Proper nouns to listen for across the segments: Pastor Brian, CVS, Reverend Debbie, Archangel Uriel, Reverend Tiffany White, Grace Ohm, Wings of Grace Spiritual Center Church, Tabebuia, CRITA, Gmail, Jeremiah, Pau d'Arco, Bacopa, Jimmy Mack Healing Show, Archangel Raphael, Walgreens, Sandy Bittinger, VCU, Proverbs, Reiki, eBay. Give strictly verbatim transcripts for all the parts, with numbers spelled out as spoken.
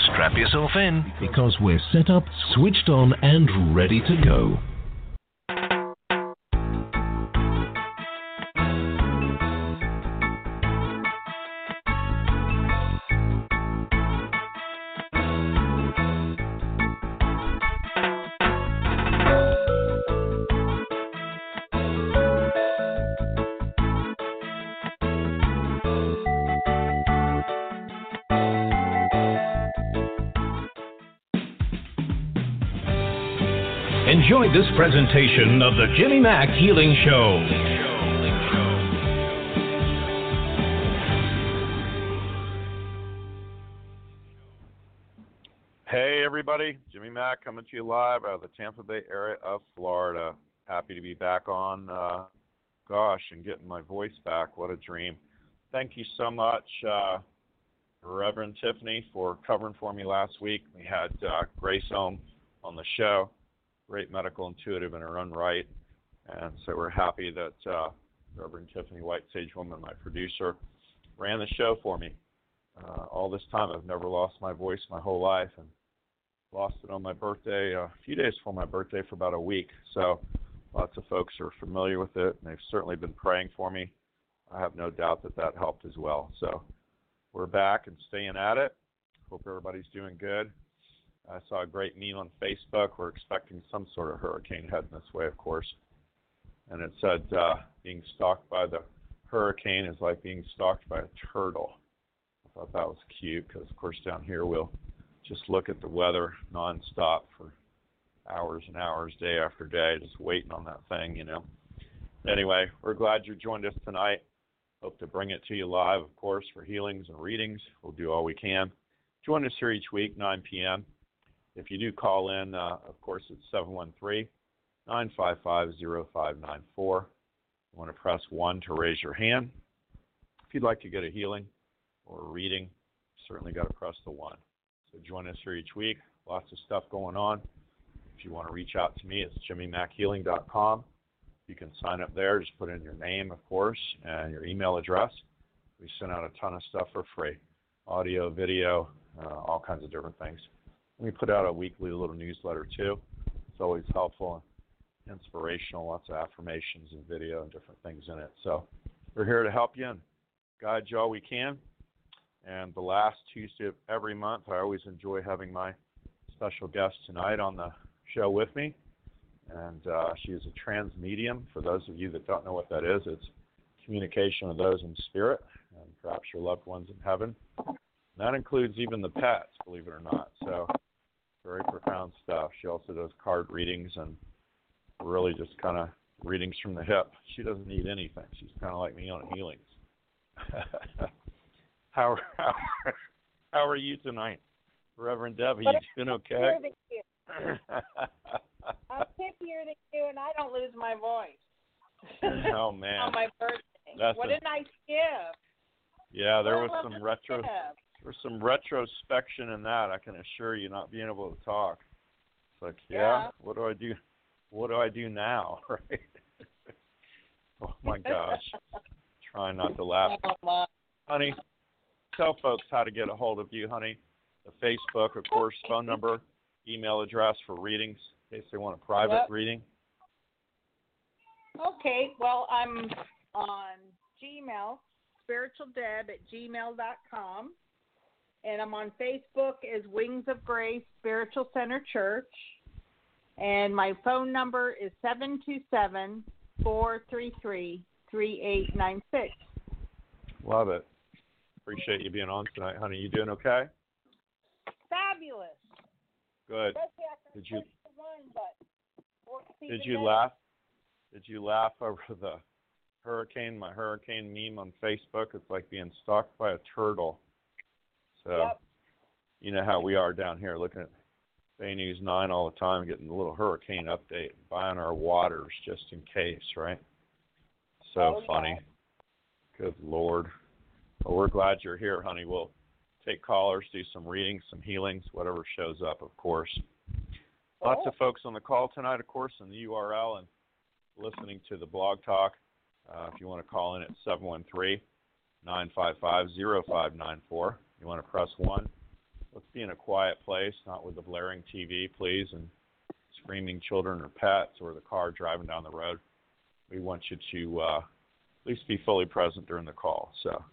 Strap yourself in, because we're set up, switched on, and ready to go. Enjoy this presentation of the Jimmy Mack Healing Show. Hey everybody, Jimmy Mack coming to you live out of the Tampa Bay area of Florida. Happy to be back on, uh, gosh, and getting my voice back. What a dream. Thank you so much, uh, Reverend Tiffany, for covering for me last week. We had uh, Grace Ohm on the show. Great medical intuitive in her own right. And so we're happy that uh, Reverend Tiffany White, Sage Woman, my producer, ran the show for me. Uh, all this time, I've never lost my voice my whole life, and lost it on my birthday, a few days before my birthday, for about a week. So lots of folks are familiar with it, and they've certainly been praying for me. I have no doubt that that helped as well. So we're back and staying at it. Hope everybody's doing good. I saw a great meme on Facebook. We're expecting some sort of hurricane heading this way, of course. And it said uh, being stalked by the hurricane is like being stalked by a turtle. I thought that was cute because, of course, down here we'll just look at the weather nonstop for hours and hours, day after day, just waiting on that thing, you know. Anyway, we're glad you joined us tonight. Hope to bring it to you live, of course, for healings and readings. We'll do all we can. Join us here each week, nine p.m. If you do call in, uh, of course, it's seven one three, nine five five, zero five nine four. You want to press one to raise your hand. If you'd like to get a healing or a reading, certainly got to press the one. So join us here each week. Lots of stuff going on. If you want to reach out to me, it's jimmy mack healing dot com. You can sign up there. Just put in your name, of course, and your email address. We send out a ton of stuff for free, audio, video, uh, all kinds of different things. We put out a weekly little newsletter, too. It's always helpful and inspirational, lots of affirmations and video and different things in it. So we're here to help you and guide you all we can. And the last Tuesday of every month, I always enjoy having my special guest tonight on the show with me, and uh, she is a trans medium. For those of you that don't know what that is, it's communication of those in spirit and perhaps your loved ones in heaven. And that includes even the pets, believe it or not. So very profound stuff. She also does card readings and really just kind of readings from the hip. She doesn't need anything. She's kind of like me on healings. how, are, how, are, how are you tonight, Reverend Debbie? You doing okay? I'm pickier than you, and I don't lose my voice. Oh, man. On my birthday. That's what a, did I skip? Yeah, there what was some retro. There was some retrospection in that, I can assure you, not being able to talk. It's like, yeah, yeah. what do I do? What do I do now, right? Oh, my gosh. Trying not to laugh. Honey, tell folks how to get a hold of you, honey. The Facebook, of course, phone number, email address for readings, in case they want a private yep. reading. Okay, well, I'm on Gmail, spiritual deb at gmail dot com, and I'm on Facebook as Wings of Grace Spiritual Center Church, and my phone number is seven two seven, four three three, three eight nine six. Love it. Appreciate you being on tonight, honey. You doing okay? Fabulous. Good. Did you did you laugh? Did you laugh over the hurricane? My hurricane meme on Facebook. It's like being stalked by a turtle. So yep. you know how we are down here, looking at Bay News nine all the time, getting a little hurricane update, buying our waters just in case, right? So oh, funny. Yeah. Good Lord. Well, we're glad you're here, honey. We'll take callers, do some readings, some healings, whatever shows up, of course. Oh. Lots of folks on the call tonight, of course, in the U R L and listening to the blog talk. Uh, if you want to call in at seven one three, nine five five, zero five nine four, you want to press one. Let's be in a quiet place, not with the blaring T V, please, and screaming children or pets or the car driving down the road. We want you to uh, at least be fully present during the call, so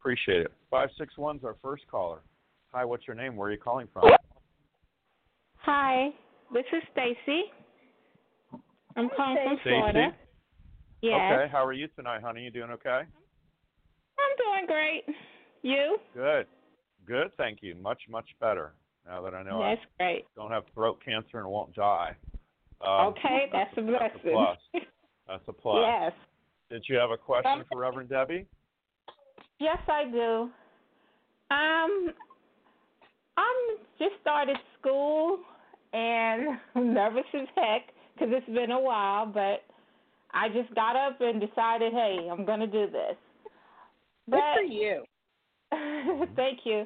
appreciate it. five six one's our first caller. Hi, what's your name? Where are you calling from? Hi, this is Stacy. I'm calling from Florida. Yes. Okay, how are you tonight, honey? You doing okay? I'm doing great. You? Good. Good, thank you. Much, much better now that I know that's I great. Don't have throat cancer and won't die. Um, okay, that's, that's a blessing. That's a plus. That's a plus. Yes. Did you have a question for Reverend Debbie? Yes, I do. Um, I'm just started school, and I'm nervous as heck because it's been a while, but I just got up and decided, hey, I'm going to do this. But, good for you. Thank you.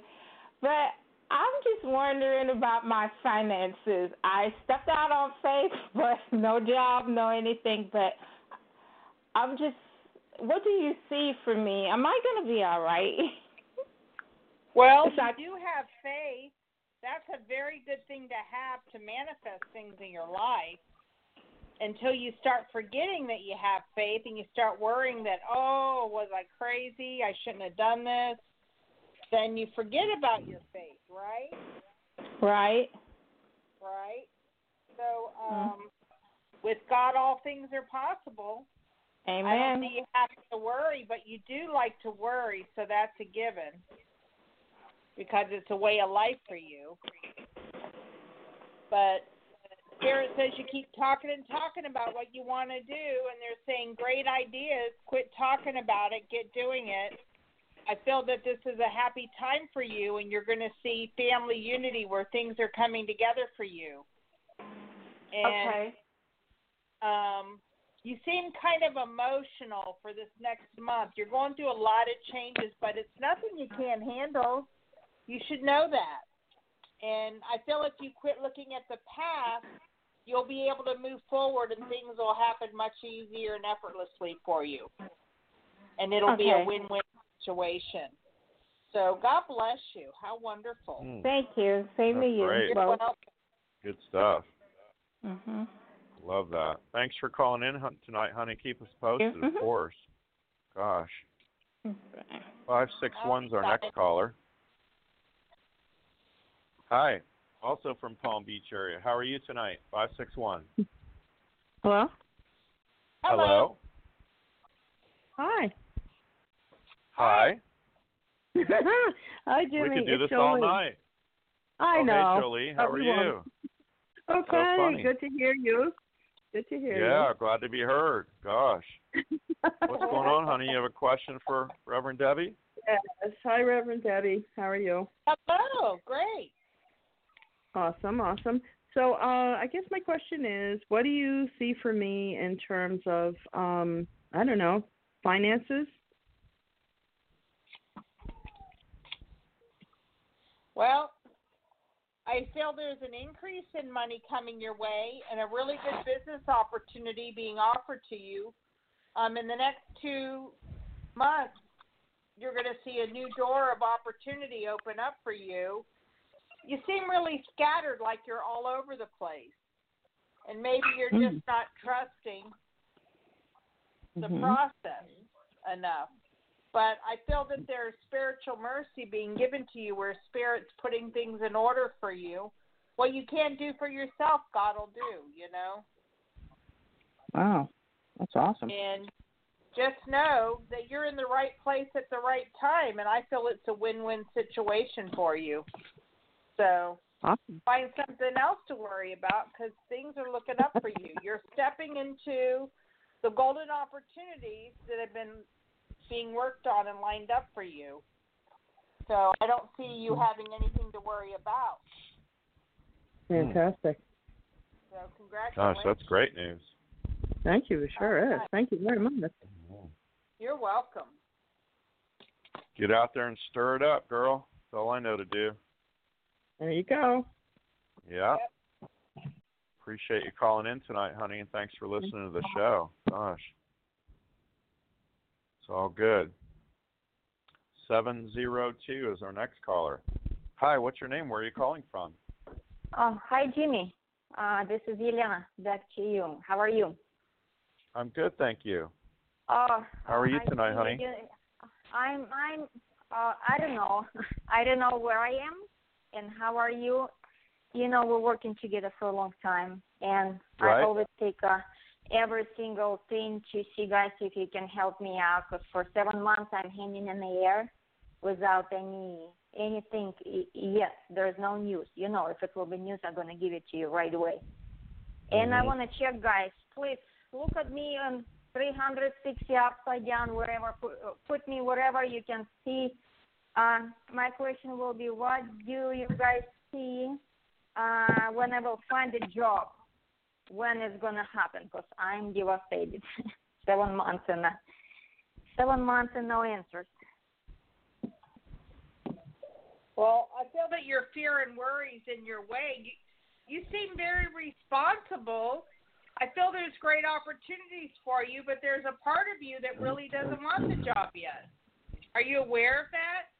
But I'm just wondering about my finances. I stepped out on faith, but no job, no anything, but I'm just what do you see for me? Am I going to be all right? Well, if I do have faith, that's a very good thing to have to manifest things in your life until you start forgetting that you have faith and you start worrying that, oh, was I crazy? I shouldn't have done this. Then you forget about your faith, Right. Right. So um, mm. with God, all things are possible. Amen. I don't think you have to worry, but you do like to worry, so that's a given because it's a way of life for you. But Spirit says you keep talking and talking about what you want to do, and they're saying great ideas. Quit talking about it. Get doing it. I feel that this is a happy time for you, and you're going to see family unity where things are coming together for you. And, okay. Um, you seem kind of emotional for this next month. You're going through a lot of changes, but it's nothing you can't handle. You should know that. And I feel if you quit looking at the past, you'll be able to move forward, and things will happen much easier and effortlessly for you. And it'll okay. be a win-win situation. So God bless you. How wonderful. Mm. Thank you. Same That's to you. Great. You're welcome. Good stuff. Mm-hmm. Love that. Thanks for calling in tonight, honey. Keep us posted, mm-hmm. of course. Gosh. five six one's our next caller. Hi. Also from Palm Beach area. How are you tonight? five six one. Hello? Hello. Hi. Hi. Hi, Jimmy. We could do it's this Jolie. All night. I oh, know. Hey, Jolie. How Everyone. Are you? Okay. So good to hear you. Good to hear yeah, you. Yeah, glad to be heard. Gosh. What's going on, honey? You have a question for Reverend Debbie? Yes. Hi, Reverend Debbie. How are you? Hello. Great. Awesome. Awesome. So uh, I guess my question is, what do you see for me in terms of, um, I don't know, finances? Well, I feel there's an increase in money coming your way and a really good business opportunity being offered to you. Um, in the next two months, you're going to see a new door of opportunity open up for you. You seem really scattered, like you're all over the place, and maybe you're just not trusting the mm-hmm. process enough. But I feel that there's spiritual mercy being given to you where Spirit's putting things in order for you. What you can't do for yourself, God will do, you know? Wow, that's awesome. And just know that you're in the right place at the right time, and I feel it's a win-win situation for you. So awesome. Find something else to worry about because things are looking up for you. You're stepping into the golden opportunities that have been being worked on and lined up for you. So I don't see you having anything to worry about. Fantastic. So congratulations. Gosh, that's great news. Thank you. It sure is. Thank you very much. You're welcome. Get out there and stir it up, girl. That's all I know to do. There you go. Yeah. Yep. Appreciate you calling in tonight, honey, and thanks for listening to the show. Gosh. All good. seven zero two is our next caller. Hi, what's your name? Where are you calling from? Oh, hi, Jimmy. Uh, this is Elena. Back to you. How are you? I'm good, thank you. Uh, How are you I tonight, honey? You, I'm, I'm, uh, I don't know. I don't know where I am and how are you. You know, we're working together for a long time, and right. I always take a every single thing to see, guys, if you can help me out. Because for seven months, I'm hanging in the air without any anything. Yes, there's no news. You know, if it will be news, I'm going to give it to you right away. And mm-hmm. I want to check, guys, please look at me on three sixty upside down, wherever. Put, put me wherever you can see. Uh, my question will be, what do you guys see uh, when I will find a job? When it's going to happen, because I'm devastated. seven months and uh, seven months and no answers. Well, I feel that your fear and worries in your way. You, you seem very responsible. I feel there's great opportunities for you, but there's a part of you that really doesn't want the job yet. Are you aware of that?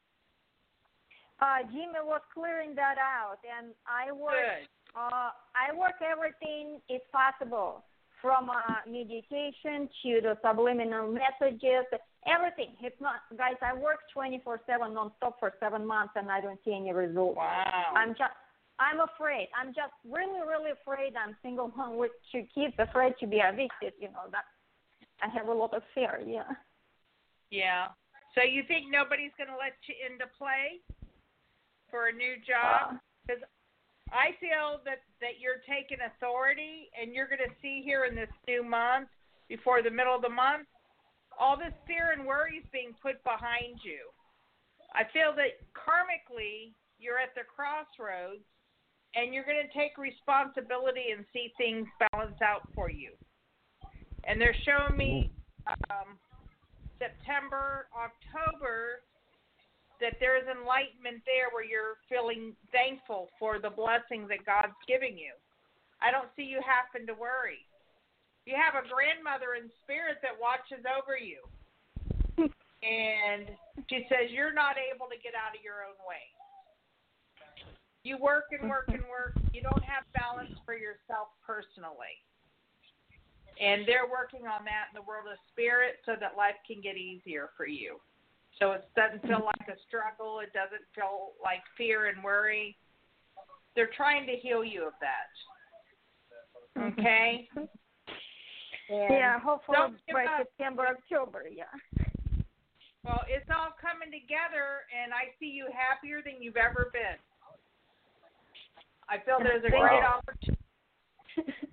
Uh, Jimmy was clearing that out, and I was... Good. Uh, I work everything is possible, from uh, meditation to the subliminal messages, everything. It's not, guys, I work twenty-four seven nonstop for seven months, and I don't see any results. Wow. I'm just, I'm afraid. I'm just really, really afraid. I'm single mom with two kids, afraid to be evicted, you know, that I have a lot of fear, yeah. Yeah. So you think nobody's going to let you into play for a new job? Because uh, I feel that, that you're taking authority, and you're going to see here in this new month, before the middle of the month, all this fear and worry is being put behind you. I feel that karmically you're at the crossroads, and you're going to take responsibility and see things balance out for you. And they're showing me um, September, October, that there is enlightenment there where you're feeling thankful for the blessings that God's giving you. I don't see you having to worry. You have a grandmother in spirit that watches over you. And she says you're not able to get out of your own way. You work and work and work. You don't have balance for yourself personally. And they're working on that in the world of spirit so that life can get easier for you. So it doesn't feel like a struggle. It doesn't feel like fear and worry. They're trying to heal you of that. Okay? And yeah, hopefully by September, October, yeah. Well, it's all coming together, and I see you happier than you've ever been. I feel there's a wow. great opportunity.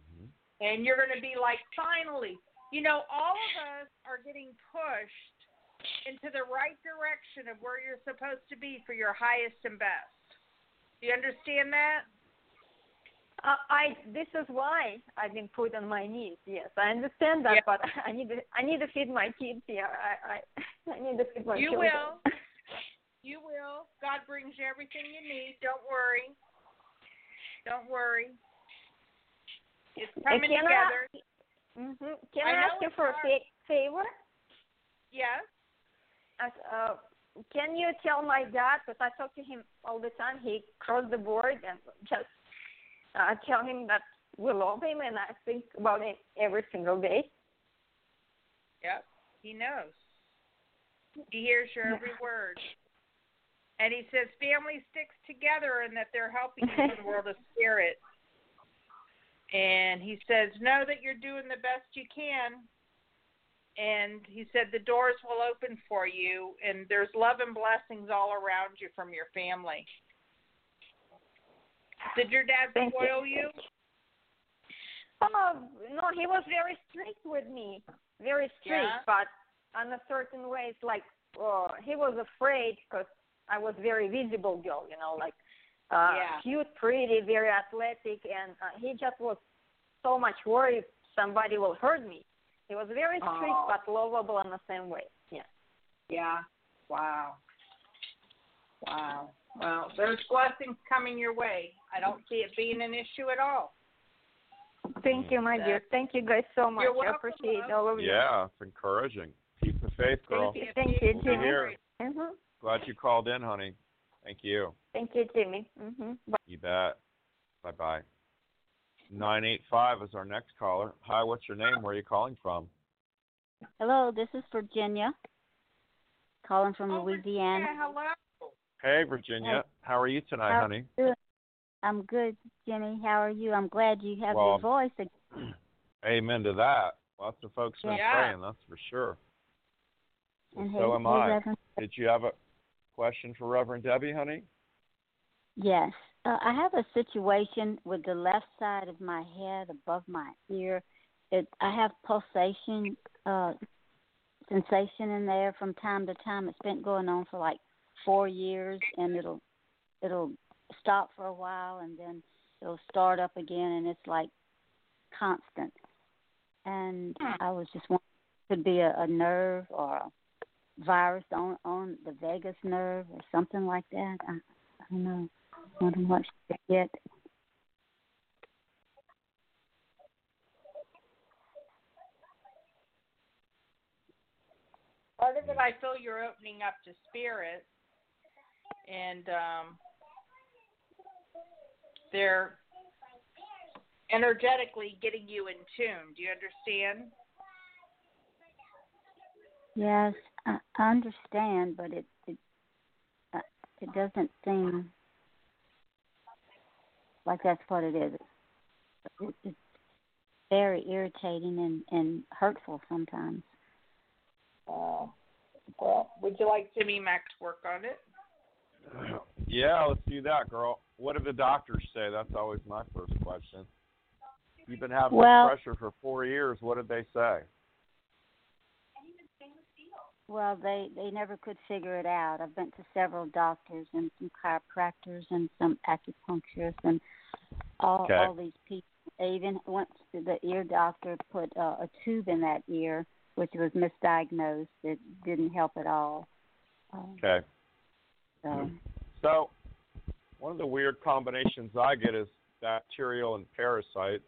And you're going to be like, finally. You know, all of us are getting pushed into the right direction of where you're supposed to be for your highest and best. Do you understand that? Uh, I. This is why I've been put on my knees. Yes, I understand that, yeah. But I need to, I need to feed my kids here. I, I, I need to feed my you children. You will. You will. God brings you everything you need. Don't worry. Don't worry. It's coming can together. I, mm-hmm. Can I, I ask you for hard. a fa- favor? Yes. As, uh, can you tell my dad, because I talk to him all the time, he crossed the board, and just uh, tell him that we love him and I think about him every single day. Yep, he knows. He hears your every word. And he says family sticks together and that they're helping you in the world of spirit. And he says, know that you're doing the best you can. And he said, the doors will open for you, and there's love and blessings all around you from your family. Did your dad spoil you? Oh, no, he was very strict with me, very strict, yeah. But in a certain way, it's like oh, he was afraid because I was very visible girl, you know, like. Uh, yeah. Cute, pretty, very athletic, and uh, he just was so much worried somebody will hurt me. He was very strict, oh. but lovable in the same way. Yeah. Yeah. Wow. Wow. Well, there's blessings coming your way. I don't see it being an issue at all. Thank you, my That's... dear. Thank you guys so much. You're welcome, I appreciate love. all of you. Yeah, it's encouraging. Keep the faith, girl. Thank you, Thank you Jimmy. Here. Mm-hmm. Glad you called in, honey. Thank you. Thank you, Jimmy. Mm-hmm. You bet. Bye-bye. nine eight five is our next caller. Hi, what's your name? Where are you calling from? Hello, this is Virginia, calling from oh, Louisiana. Virginia, hello. Hey, Virginia. Hey. How are you tonight, How honey? Good. I'm good, Jimmy. How are you? I'm glad you have well, your voice again. Amen to that. Lots of folks yeah. been praying, that's for sure. And so hey, am hey, I. Reverend. Did you have a... question for Reverend Debbie, honey? Yes. Uh, I have a situation with the left side of my head above my ear. It, I have pulsation uh, sensation in there from time to time. It's been going on for like four years, and it'll it'll stop for a while, and then it'll start up again, and it's like constant. And I was just wondering, could be a, a nerve or a virus on, on the vagus nerve or something like that. I, I don't know. I wonder what she could get. Part of it, I feel you're opening up to spirit, and um, they're energetically getting you in tune. Do you understand? Yes. I understand, but it it, uh, it doesn't seem like that's what it is. It's, it's very irritating and, and hurtful sometimes. Uh, well, would you like Jimmy Mack to work on it? Yeah, let's do that, girl. What did the doctors say? That's always my first question. You've been having well, pressure for four years. What did they say? Well, they, they never could figure it out. I've been to several doctors and some chiropractors and some acupuncturists and all, okay. all these people. They even once the ear doctor put uh, a tube in that ear, which was misdiagnosed. It didn't help at all. Um, okay. So. so one of the weird combinations I get is bacterial and parasites.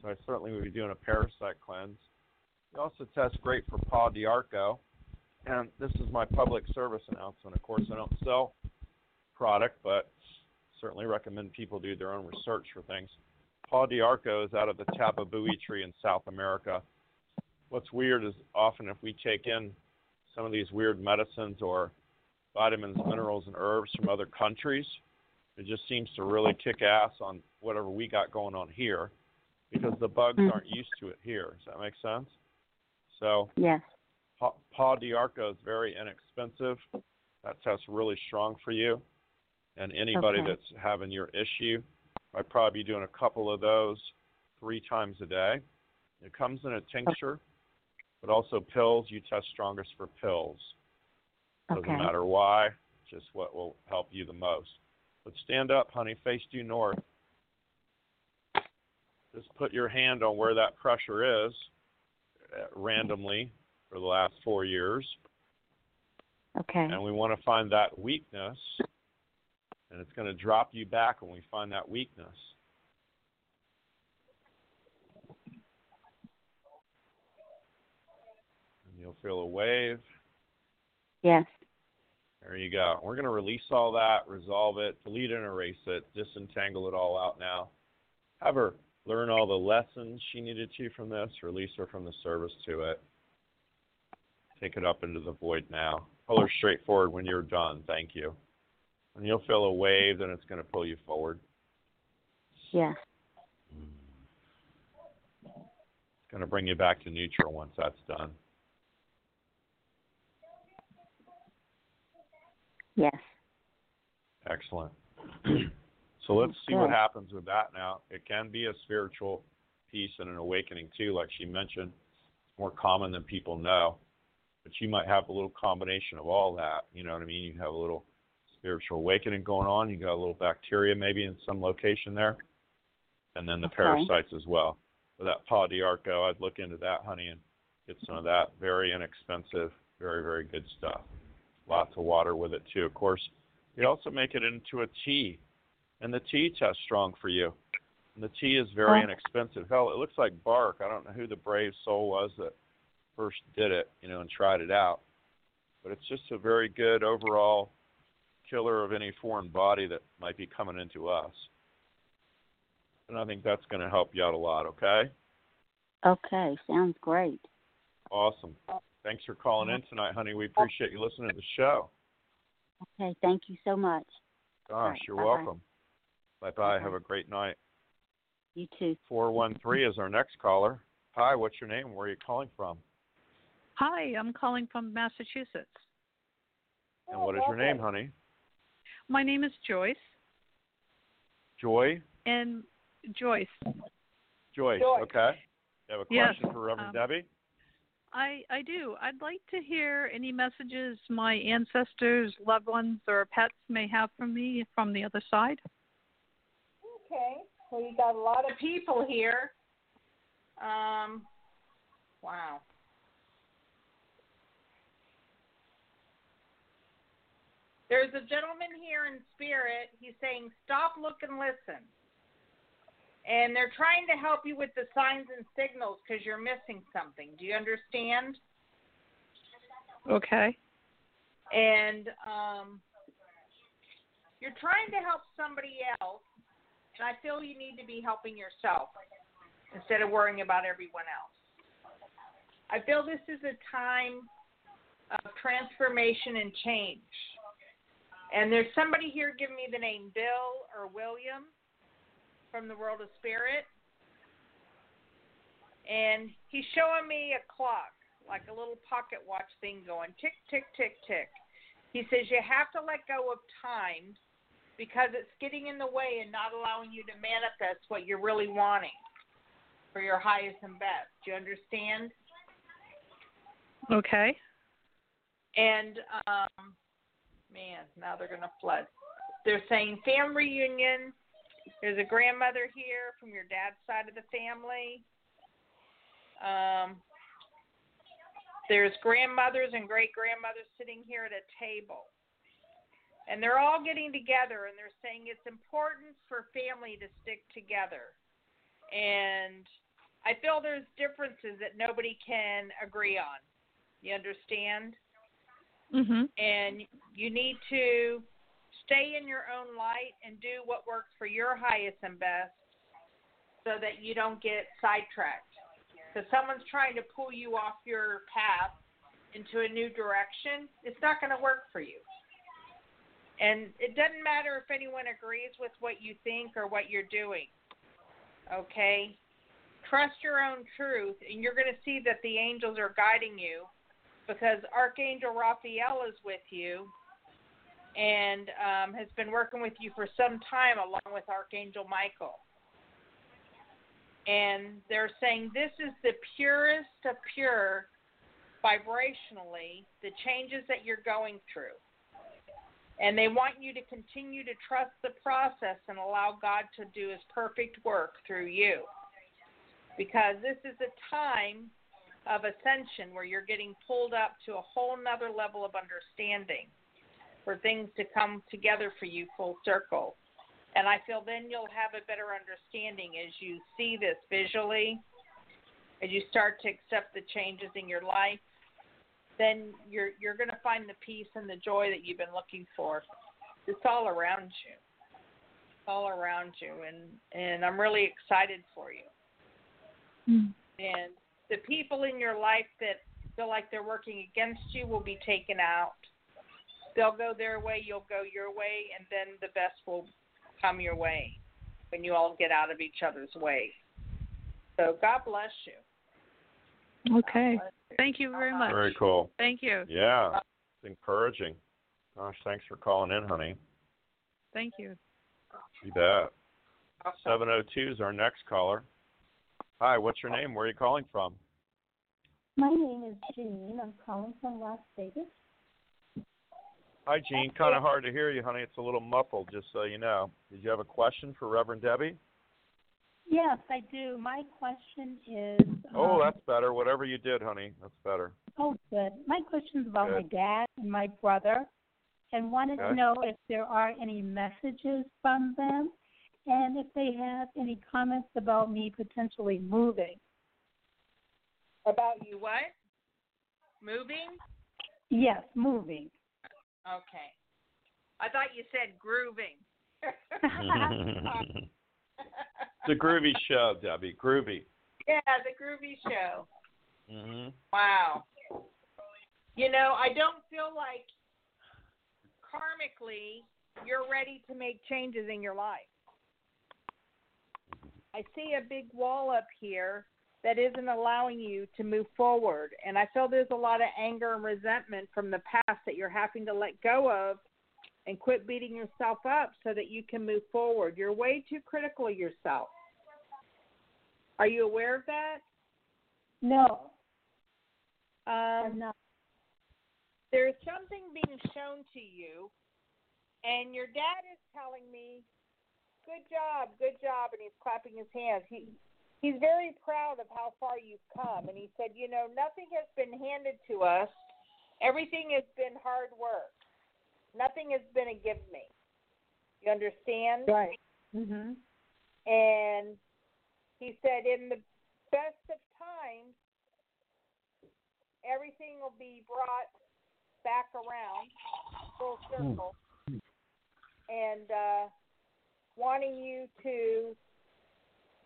So I certainly would be doing a parasite cleanse. We also test great for Pau d'Arco. And this is my public service announcement. Of course, I don't sell product, but certainly recommend people do their own research for things. Pau d'Arco is out of the Tabebuia tree in South America. What's weird is often if we take in some of these weird medicines or vitamins, minerals, and herbs from other countries, it just seems to really kick ass on whatever we got going on here because the bugs aren't used to it here. Does that make sense? So yes. Pau d'Arco is very inexpensive. That test really strong for you. And anybody okay. that's having your issue, I'd probably be doing a couple of those three times a day. It comes in a tincture, okay. but also pills. You test strongest for pills. Doesn't okay. matter why, just what will help you the most. But stand up, honey, face due north. Just put your hand on where that pressure is randomly for the last four years. Okay. And we want to find that weakness, and it's going to drop you back when we find that weakness. And you'll feel a wave. Yes. There you go. We're going to release all that, resolve it, delete and erase it, disentangle it all out now. Have her learn all the lessons she needed to from this, release her from the service to it. Take it up into the void now. Pull her straight forward when you're done. Thank you. And you'll feel a wave, then it's going to pull you forward. Yeah. It's going to bring you back to neutral once that's done. Yes. Excellent. So let's see what happens with that now. It can be a spiritual piece and an awakening, too, like she mentioned. It's more common than people know. But you might have a little combination of all that. You know what I mean? You have a little spiritual awakening going on. You got a little bacteria maybe in some location there. And then the okay. parasites as well. With that Pau d'Arco, I'd look into that, honey, and get some of that. Very inexpensive, very, very good stuff. Lots of water with it, too, of course. They also make it into a tea, and the tea tests strong for you. And the tea is very oh. inexpensive. Hell, it looks like bark. I don't know who the brave soul was that first did it, you know, and tried it out. But it's just a very good overall killer of any foreign body that might be coming into us. And I think that's going to help you out a lot, okay? Okay, sounds great. Awesome. Thanks for calling in tonight, honey. We appreciate you listening to the show. Okay, thank you so much. Gosh, right, you're bye-bye. welcome. Bye-bye. Okay. Have a great night. You too. four one three is our next caller. Hi, what's your name? Where are you calling from? Hi, I'm calling from Massachusetts. And what is your name, honey? My name is Joyce. Joy? And Joyce. Joyce, Joyce. okay. You have a question yes. for Reverend um, Debbie? I, I do. I'd like to hear any messages my ancestors, loved ones, or pets may have for me from the other side. Okay. Well, you got a lot of people here. Um, wow. There's a gentleman here in spirit. He's saying, stop, look, and listen. And they're trying to help you with the signs and signals because you're missing something. Do you understand? Okay. And um, you're trying to help somebody else, and I feel you need to be helping yourself instead of worrying about everyone else. I feel this is a time of transformation and change. And there's somebody here giving me the name Bill or William. from the world of spirit. And he's showing me a clock, like a little pocket watch thing going, tick, tick, tick, tick. He says you have to let go of time because it's getting in the way and not allowing you to manifest what you're really wanting for your highest and best. Do you understand? Okay. And, um, man, now they're going to flood. They're saying family reunion. There's a grandmother here from your dad's side of the family. Um, there's grandmothers and great-grandmothers sitting here at a table. And they're all getting together, and they're saying it's important for family to stick together. And I feel there's differences that nobody can agree on. You understand? Mm-hmm. And you need to stay in your own light and do what works for your highest and best so that you don't get sidetracked. Because someone's trying to pull you off your path into a new direction, it's not going to work for you. And it doesn't matter if anyone agrees with what you think or what you're doing, okay? Trust your own truth, and you're going to see that the angels are guiding you because Archangel Raphael is with you and um, has been working with you for some time along with Archangel Michael. And they're saying this is the purest of pure vibrationally, the changes that you're going through. And they want you to continue to trust the process and allow God to do his perfect work through you. Because this is a time of ascension where you're getting pulled up to a whole nother level of understanding for things to come together for you full circle. And I feel then you'll have a better understanding as you see this visually, as you start to accept the changes in your life. Then you're you're going to find the peace and the joy that you've been looking for. It's all around you. It's all around you, and, and I'm really excited for you. Mm. And the people in your life that feel like they're working against you will be taken out. They'll go their way, you'll go your way, and then the best will come your way when you all get out of each other's way. So God bless you. Okay. Thank you very much. Very cool. Thank you. Yeah. It's encouraging. Gosh, thanks for calling in, honey. Thank you. You bet. Awesome. seven oh two is our next caller. Hi, what's your name? Where are you calling from? My name is Jean. I'm calling from Las Vegas. Hi, Jean. Kind of hard to hear you, honey. It's a little muffled, just so you know. Did you have a question for Reverend Debbie? Yes, I do. My question is... Oh, um, that's better. Whatever you did, honey, that's better. Oh, good. My question is about good. my dad and my brother, and wanted okay. to know if there are any messages from them and if they have any comments about me potentially moving. About you what? Moving? Yes, moving. Okay. I thought you said grooving. The groovy show, Debbie. Groovy. Yeah, the groovy show. Mm-hmm. Wow. You know, I don't feel like karmically you're ready to make changes in your life. I see a big wall up here that isn't allowing you to move forward. And I feel there's a lot of anger and resentment from the past that you're having to let go of and quit beating yourself up so that you can move forward. You're way too critical of yourself. Are you aware of that? No. Um, I'm not. There's something being shown to you, and your dad is telling me, good job, good job, and he's clapping his hands. He He's very proud of how far you've come, and he said, you know, nothing has been handed to us. Everything has been hard work. Nothing has been a give me. You understand? Right. Mm-hmm. And he said, in the best of times, everything will be brought back around, full circle, mm. and uh, wanting you to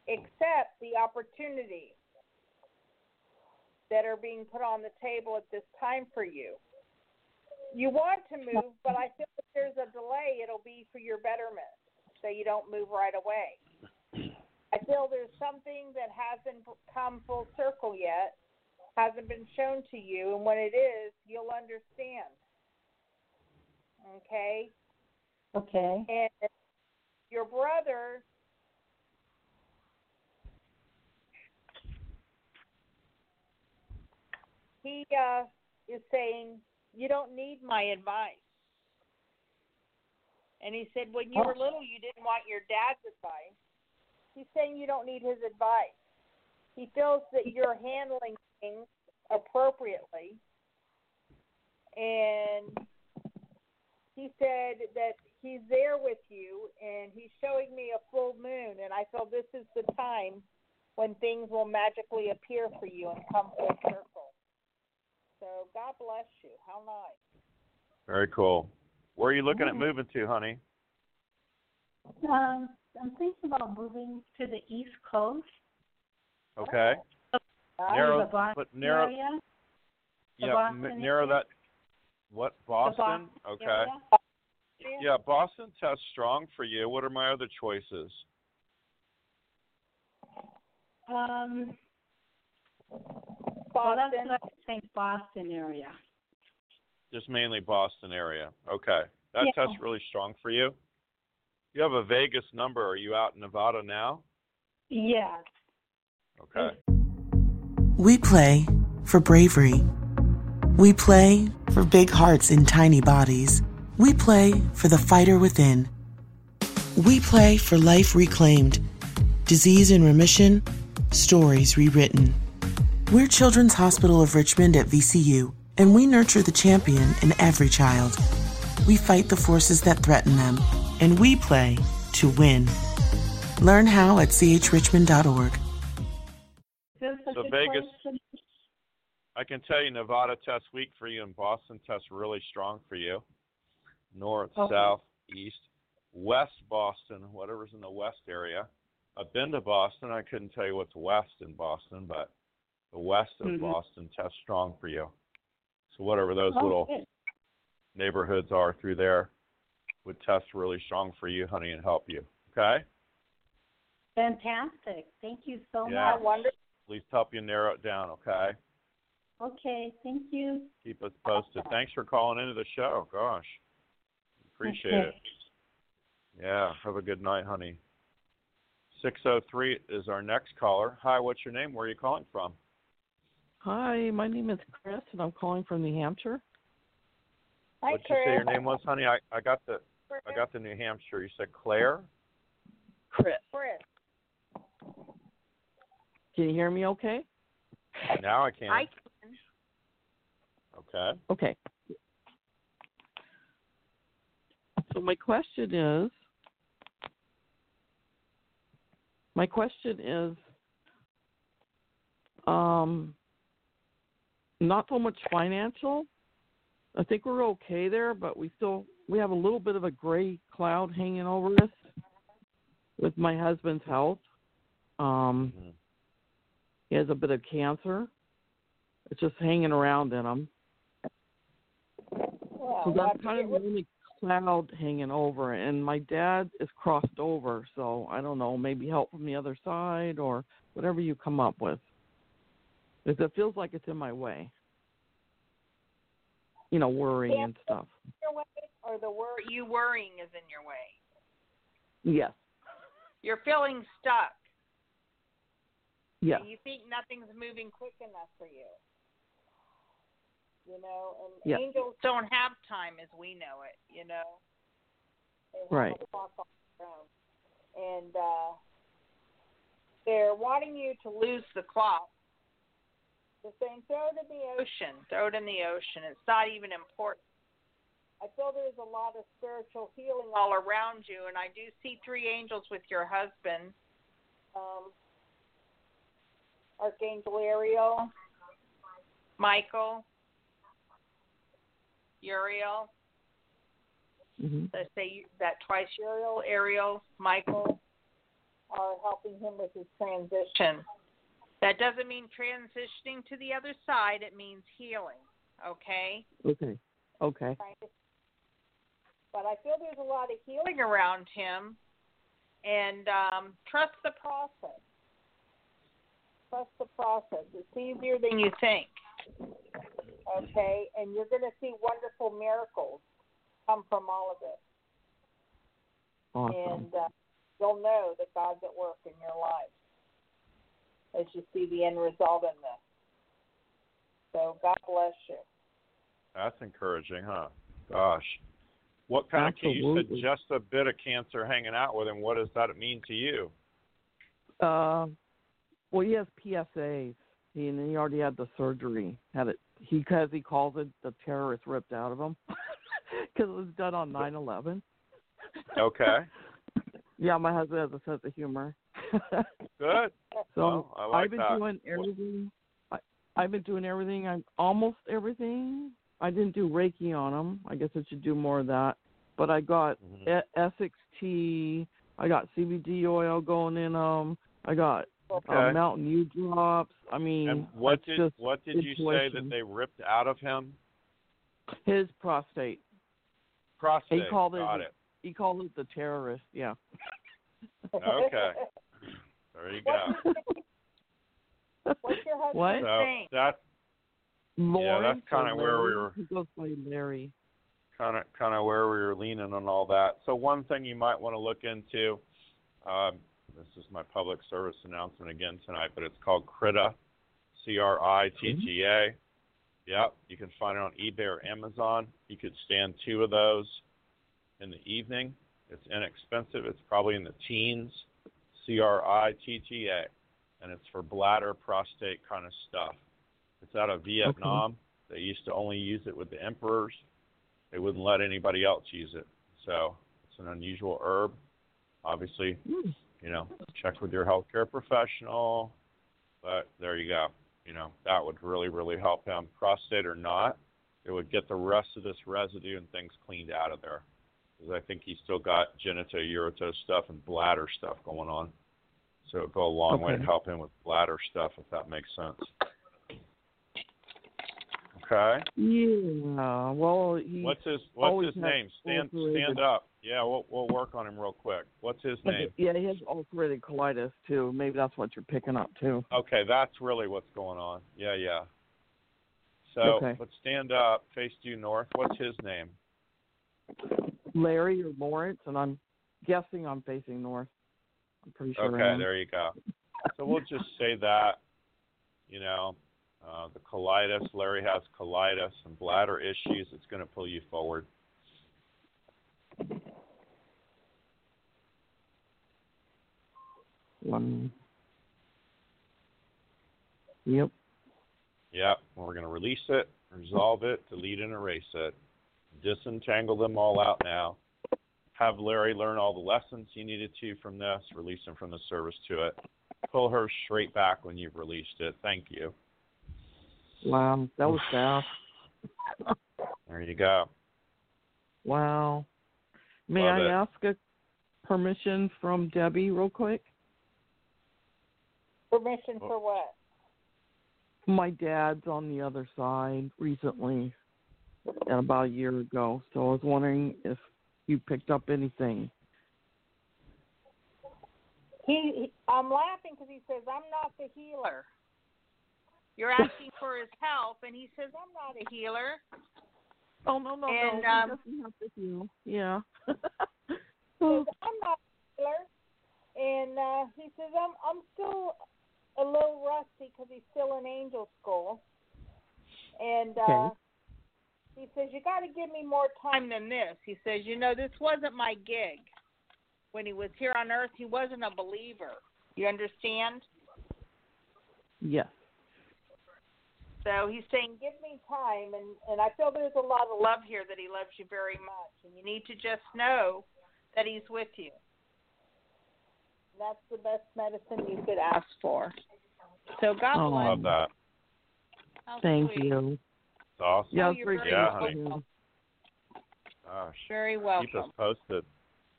accept the opportunities that are being put on the table at this time for you. You want to move, but I feel if there's a delay, it'll be for your betterment, so you don't move right away. still there's something that hasn't come full circle yet, hasn't been shown to you, and when it is, you'll understand. Okay? Okay. And your brother He uh, is saying, you don't need my advice. And he said, when you oh. were little, you didn't want your dad's advice. He's saying you don't need his advice. He feels that you're handling things appropriately. And he said that he's there with you, and he's showing me a full moon. And I feel this is the time when things will magically appear for you and come full circle. So God bless you. How nice. Very cool. Where are you looking mm-hmm. at moving to, honey? Um, I'm thinking about moving to the East Coast. Okay. Oh. Narrow, uh, but narrow. Area. Yeah, m- narrow area. that. What Boston? Boston okay. Area. Yeah, Boston tests strong for you. What are my other choices? Um. Boston. Well, that's like Boston area. Just mainly Boston area. Okay. That yeah. test's really strong for you. You have a Vegas number. Are you out in Nevada now? Yeah. Okay. We play for bravery. We play for big hearts in tiny bodies. We play for the fighter within. We play for life reclaimed, disease in remission, stories rewritten. We're Children's Hospital of Richmond at V C U, and we nurture the champion in every child. We fight the forces that threaten them, and we play to win. Learn how at c h richmond dot org. So Vegas, question. I can tell you Nevada tests weak for you, and Boston tests really strong for you. North, okay. South, East, West Boston, whatever's in the West area. I've been to Boston. I couldn't tell you what's West in Boston, but the west of mm-hmm. Boston tests strong for you. So whatever those oh, little good. neighborhoods are through there would test really strong for you, honey, and help you. Okay? Fantastic. Thank you so yeah. much. Wonderful. At least help you narrow it down, okay? Okay. Thank you. Keep us posted. Awesome. Thanks for calling into the show. Gosh. Appreciate okay. it. Yeah. Have a good night, honey. six oh three is our next caller. Hi, what's your name? Where are you calling from? Hi, my name is Chris, and I'm calling from New Hampshire. Hi, What'd Chris. What'd you say your name was, honey? I, I got the I got the New Hampshire. You said Claire? Chris. Chris. Can you hear me okay? Now I can. I can. Okay. Okay. So my question is, my question is, um. not so much financial. I think we're okay there, but we still we have a little bit of a gray cloud hanging over us with my husband's health. Um, mm-hmm. He has a bit of cancer. It's just hanging around in him. Wow, so that's kind of the only cloud hanging over. And my dad is crossed over, so I don't know, maybe help from the other side or whatever you come up with. Because it feels like it's in my way. You know, worrying yeah, and stuff. Your way, or the wor- you worrying is in your way. Yes. You're feeling stuck. Yeah. You think nothing's moving quick enough for you. You know, and yeah. angels don't have time as we know it, you know. They right. walk on their own. And uh, they're wanting you to lose the clock. They're saying, throw it in the ocean. Throw it in the ocean. It's not even important. I feel there's a lot of spiritual healing all around you, and I do see three angels with your husband. Um, Archangel Ariel, Michael, Uriel. Mm-hmm. Let's say that twice. Uriel, Ariel, Michael are helping him with his transition. That doesn't mean transitioning to the other side. It means healing, okay? Okay, okay. But I feel there's a lot of healing around him, and um, trust the process. trust the process. It's easier than you think. Okay, and you're going to see wonderful miracles come from all of it. Awesome. And uh, you'll know that God's at work in your life as you see the end result in this. So God bless you. That's encouraging, huh? Gosh. What kind Absolutely. of cancer? You said just a bit of cancer hanging out with him. What does that mean to you? Uh, well, he has P S As. He, and he already had the surgery. Had it? He, cause he calls it the terrorist ripped out of him because it was done on nine eleven. Okay. Yeah, my husband has a sense of humor. Good. So well, I like I've been that. doing everything. I, I've been doing everything. I'm almost everything. I didn't do Reiki on him. I guess I should do more of that. But I got mm-hmm. Essex tea. I got C B D oil going in them. I got okay. uh, Mountain Dew drops. I mean, and what did just what did intuition. you say that they ripped out of him? His prostate. Prostate. He called it. Got it. He called it the terrorist. Yeah. Okay. There you go. What's your husband's what? name? So that's, Lauren, yeah, that's kind of where we were. He goes by Larry. Kind of, kind of where we were leaning on all that. So one thing you might want to look into. Um, this is my public service announcement again tonight, but it's called CRITA, C R I T T A. Mm-hmm. Yep, you can find it on eBay or Amazon. You could stand two of those in the evening. It's inexpensive. It's probably in the teens. C R I T T A, and it's for bladder, prostate kind of stuff. It's out of Vietnam. Okay. They used to only use it with the emperors. They wouldn't let anybody else use it. So it's an unusual herb. Obviously, mm. you know, check with your healthcare professional. But there you go. You know, that would really, really help him. Prostate or not, it would get the rest of this residue and things cleaned out of there. Because I think he's still got genitourinary stuff and bladder stuff going on. So it would go a long okay. way to help him with bladder stuff, if that makes sense. Okay. Yeah. Well, he what's his What's his name? Stand stand up. Yeah, we'll we'll work on him real quick. What's his name? Yeah, he has ulcerative colitis too. Maybe that's what you're picking up too. Okay, that's really what's going on. Yeah, yeah. So okay. let's stand up, face due north. What's his name? Larry or Lawrence, and I'm guessing I'm facing north. I'm pretty sure. Okay, there you go. So we'll just say that. You know. Uh, the colitis, Larry has colitis and bladder issues. It's going to pull you forward. One. Yep. Yep. Well, we're going to release it, resolve it, delete and erase it. Disentangle them all out now. Have Larry learn all the lessons he needed to from this. Release him from the service to it. Pull her straight back when you've released it. Thank you. Wow, that was fast. There you go. Wow. May Love I it. ask a permission from Debbie real quick? Permission oh. for what? My dad's on the other side recently, about a year ago, so I was wondering if you picked up anything. He, he I'm laughing because he says, I'm not the healer. You're asking for his help, and he says, I'm not a healer. Oh, no, no, and, no. Um, he doesn't have to heal. Yeah. He says, I'm not a healer. And uh, he says, I'm, I'm still a little rusty because he's still in angel school. And uh, okay. he says, you got to give me more time than this. He says, you know, this wasn't my gig. When he was here on earth, he wasn't a believer. You understand? Yes. Yeah. So he's saying, give me time, and, and I feel there's a lot of love here that he loves you very much, and you need to just know that he's with you. And that's the best medicine you could ask for. So God oh, bless. I love that. How Thank sweet. you. That's awesome. Yeah, you're very yeah, welcome. Gosh, very welcome. Keep us posted.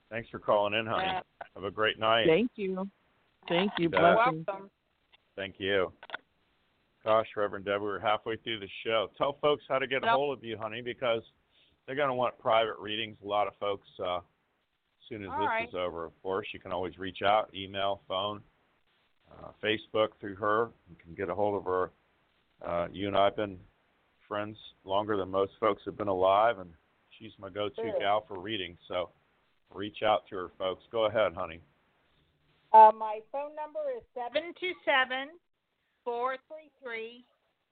Thanks for calling in, honey. Yeah. Have a great night. Thank you. Thank you. You're welcome. Thank you. Gosh, Reverend Debbie, we're halfway through the show. Tell folks how to get a hold of you, honey, because they're going to want private readings. A lot of folks, uh, as soon as All this right. is over, of course, you can always reach out, email, phone, uh, Facebook through her. You can get a hold of her. Uh, you and I have been friends longer than most folks have been alive, and she's my go-to really? gal for reading. So reach out to her, folks. Go ahead, honey. Uh, my phone number is seven two seven, four three three,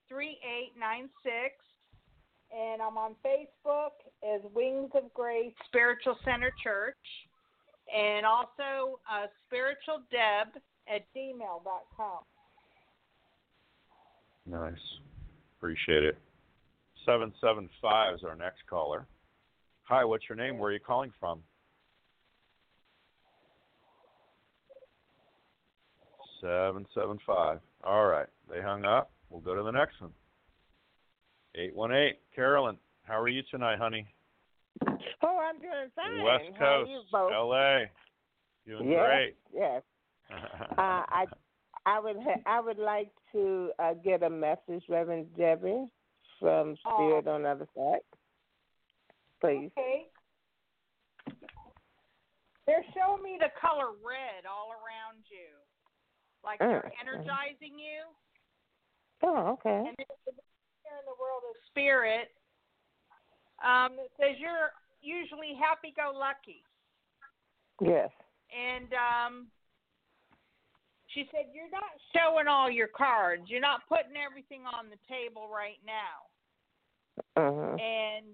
three eight nine six, and I'm on Facebook as Wings of Grace Spiritual Center Church, and also uh, spiritual deb at gmail dot com. Nice. Appreciate it. seven seven five is our next caller. Hi, what's your name? Where are you calling from? seven seven five. All right. They hung up. We'll go to the next one. eight one eight. Carolyn, how are you tonight, honey? Oh, I'm doing fine. West Coast, how are you both? L A. Doing yes, great. Yes. uh, I I would ha- I would like to uh, get a message, Reverend Debbie, from Spirit oh. on the Other Side, please. Okay. They're showing me the color red all around you, like they're uh, energizing uh. you. Oh, okay. And it's here in the world of spirit. Um, it says you're usually happy-go-lucky. Yes. And um, she said you're not showing all your cards. You're not putting everything on the table right now. Uh-huh. And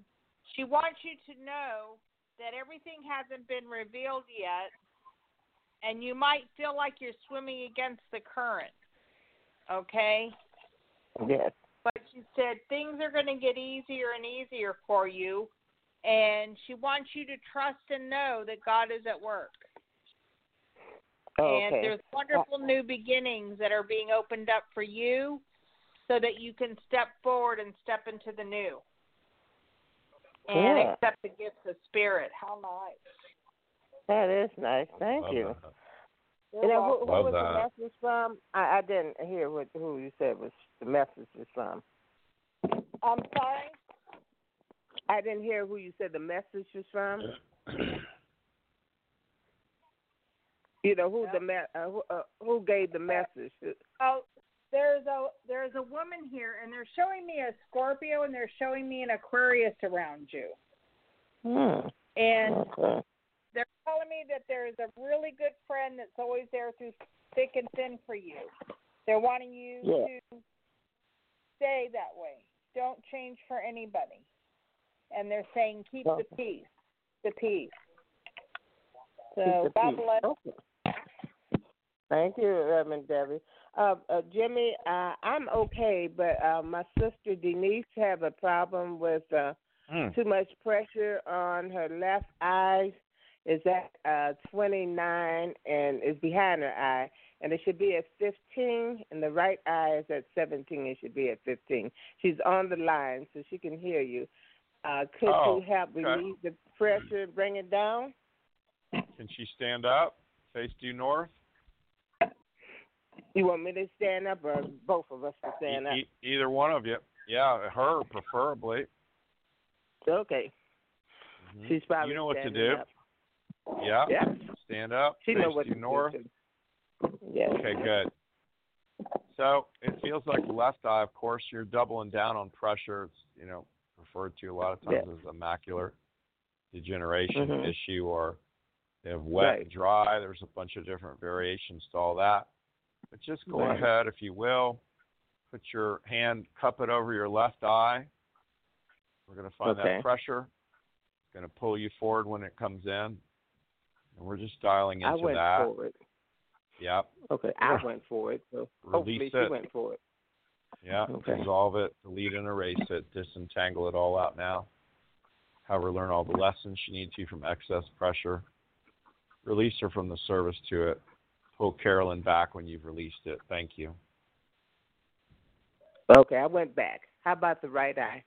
she wants you to know that everything hasn't been revealed yet, and you might feel like you're swimming against the current. Okay? Yes. But she said things are going to get easier and easier for you, and she wants you to trust and know that God is at work. Okay. And there's wonderful new beginnings that are being opened up for you so that you can step forward and step into the new and yeah. accept the gifts of spirit. How nice. That is nice. Thank Love you. That. And who, who was that. the message from? I, I didn't hear what who you said was the message was from. I'm sorry? I didn't hear who you said the message was from. You know who the me- uh, who, uh, who gave the message? Oh, there's a there's a woman here, and they're showing me a Scorpio, and they're showing me an Aquarius around you. Hmm. And okay. they're telling me that there is a really good friend that's always there through thick and thin for you. They're wanting you yeah. to stay that way. Don't change for anybody. And they're saying keep okay. the peace, the peace. So God bless. Okay. Thank you, Reverend Debbie. Uh, uh, Jimmy, uh, I'm okay, but uh, my sister Denise have a problem with uh, mm. too much pressure on her left eye. It's at uh, twenty-nine and is behind her eye, and it should be at fifteen, and the right eye is at seventeen. It should be at fifteen. She's on the line, so she can hear you. Uh, could oh, you help okay. relieve the pressure, bring it down? Can she stand up, face due north? You want me to stand up or both of us to stand e- up? Either one of you. Yeah, her preferably. Okay. Mm-hmm. She's probably You know what to do. Up. Yeah. yeah. Stand up, she face knows what due north. Yeah. Okay, good. So it feels like left eye, of course, you're doubling down on pressure. It's, you know, referred to a lot of times yeah. as a macular degeneration mm-hmm. issue, or they have wet right. and dry. There's a bunch of different variations to all that. But just go right. ahead, if you will, put your hand, cup it over your left eye. We're going to find okay. that pressure. It's going to pull you forward when it comes in. And we're just dialing into that. I went that. forward. Yep. Okay, I went forward. So hopefully she went forward. Yeah, okay. Resolve it, delete and erase it, disentangle it all out now. Have her learn all the lessons she needs to from excess pressure. Release her from the service to it. Pull Carolyn back when you've released it. Thank you. Okay, I went back. How about the right eye?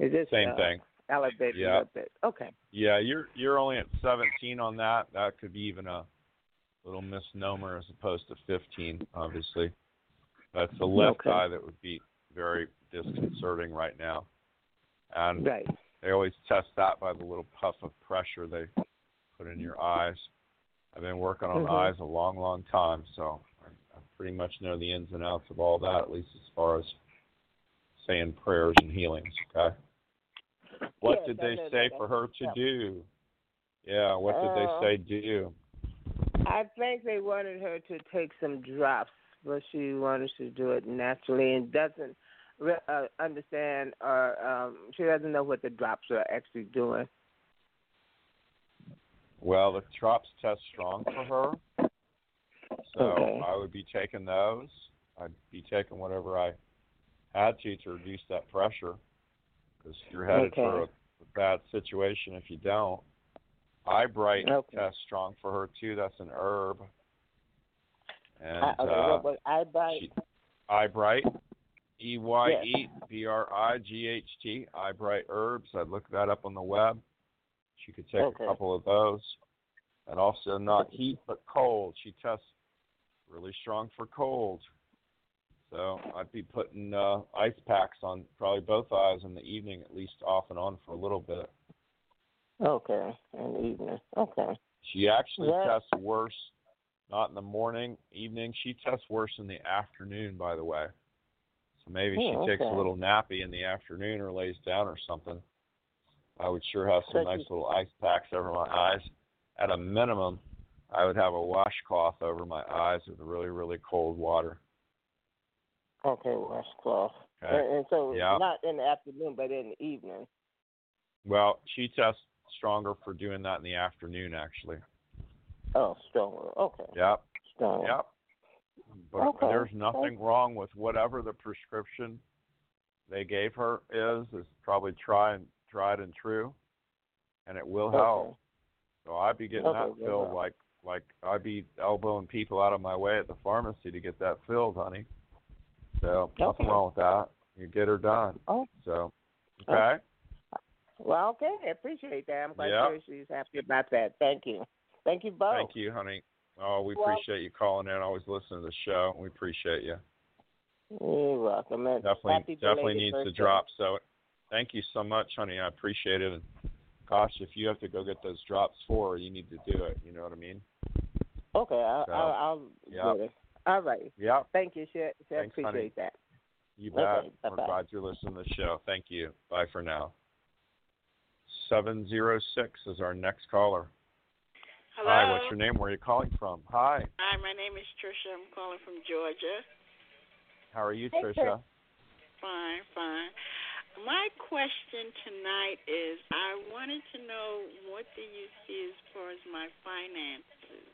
Is this same uh, thing? Elevated yeah. a little bit. Okay. Yeah, you're you're only at seventeen on that. That could be even a little misnomer as opposed to fifteen, obviously. That's the left okay. eye that would be very disconcerting right now. And right. they always test that by the little puff of pressure they put in your eyes. I've been working on mm-hmm. eyes a long, long time, so pretty much know the ins and outs of all that, at least as far as saying prayers and healings, okay? What yes, did they say that. for her to do? Yeah, what did uh, they say do? I think they wanted her to take some drops, but she wanted to do it naturally and doesn't re- uh, understand or um, she doesn't know what the drops are actually doing. Well, the drops test strong for her, so okay. I would be taking those. I'd be taking whatever I had to to reduce that pressure, because you're headed okay. for a, a bad situation if you don't. Eye bright okay. test strong for her too. That's an herb. And uh, okay, uh, well, eye bright. She, eye bright. E Y E B R I G H T. Eye bright herbs. I'd look that up on the web. She could take okay. a couple of those, and also not heat but cold. She tests really strong for cold. So I'd be putting uh, ice packs on probably both eyes in the evening, at least off and on for a little bit. Okay, in the evening. Okay. She actually yeah. tests worse, not in the morning, evening. She tests worse in the afternoon, by the way. So maybe yeah, she okay. takes a little nappy in the afternoon or lays down or something. I would sure have some so nice you, little ice packs over my eyes. At a minimum, I would have a washcloth over my eyes with really, really cold water. Okay, washcloth. Okay. And, and so yeah. not in the afternoon, but in the evening. Well, she tests stronger for doing that in the afternoon, actually. Oh, stronger. Okay. Yep. Stronger. Yep. But okay. there's nothing wrong with whatever the prescription they gave her is. It's probably try and tried and true, and it will help. Okay. So I'd be getting okay, that filled like like I'd be elbowing people out of my way at the pharmacy to get that filled, honey. So okay. nothing wrong with that. You get her done. Oh. So, okay? okay. Well, okay. I appreciate that. I'm glad yep. sure she's happy about that. Thank you. Thank you both. Thank you, honey. Oh, we well, appreciate you calling in. Always listen to the show. We appreciate you. You're welcome. Definitely, happy definitely needs to drop, so... Thank you so much, honey. I appreciate it. And gosh, if you have to go get those drops for her, you need to do it. You know what I mean? Okay. I'll, so, I'll, I'll yep. do it. All right. Yeah. Thank you, Sher. I appreciate honey. that. You bet. Okay, We're glad you're listening to the show. Thank you. Bye for now. seven oh six is our next caller. Hello. Hi, what's your name? Where are you calling from? Hi. Hi, my name is Trisha. I'm calling from Georgia. How are you, hey, Trisha? Fine, fine. My question tonight is I wanted to know what do you see as far as my finances?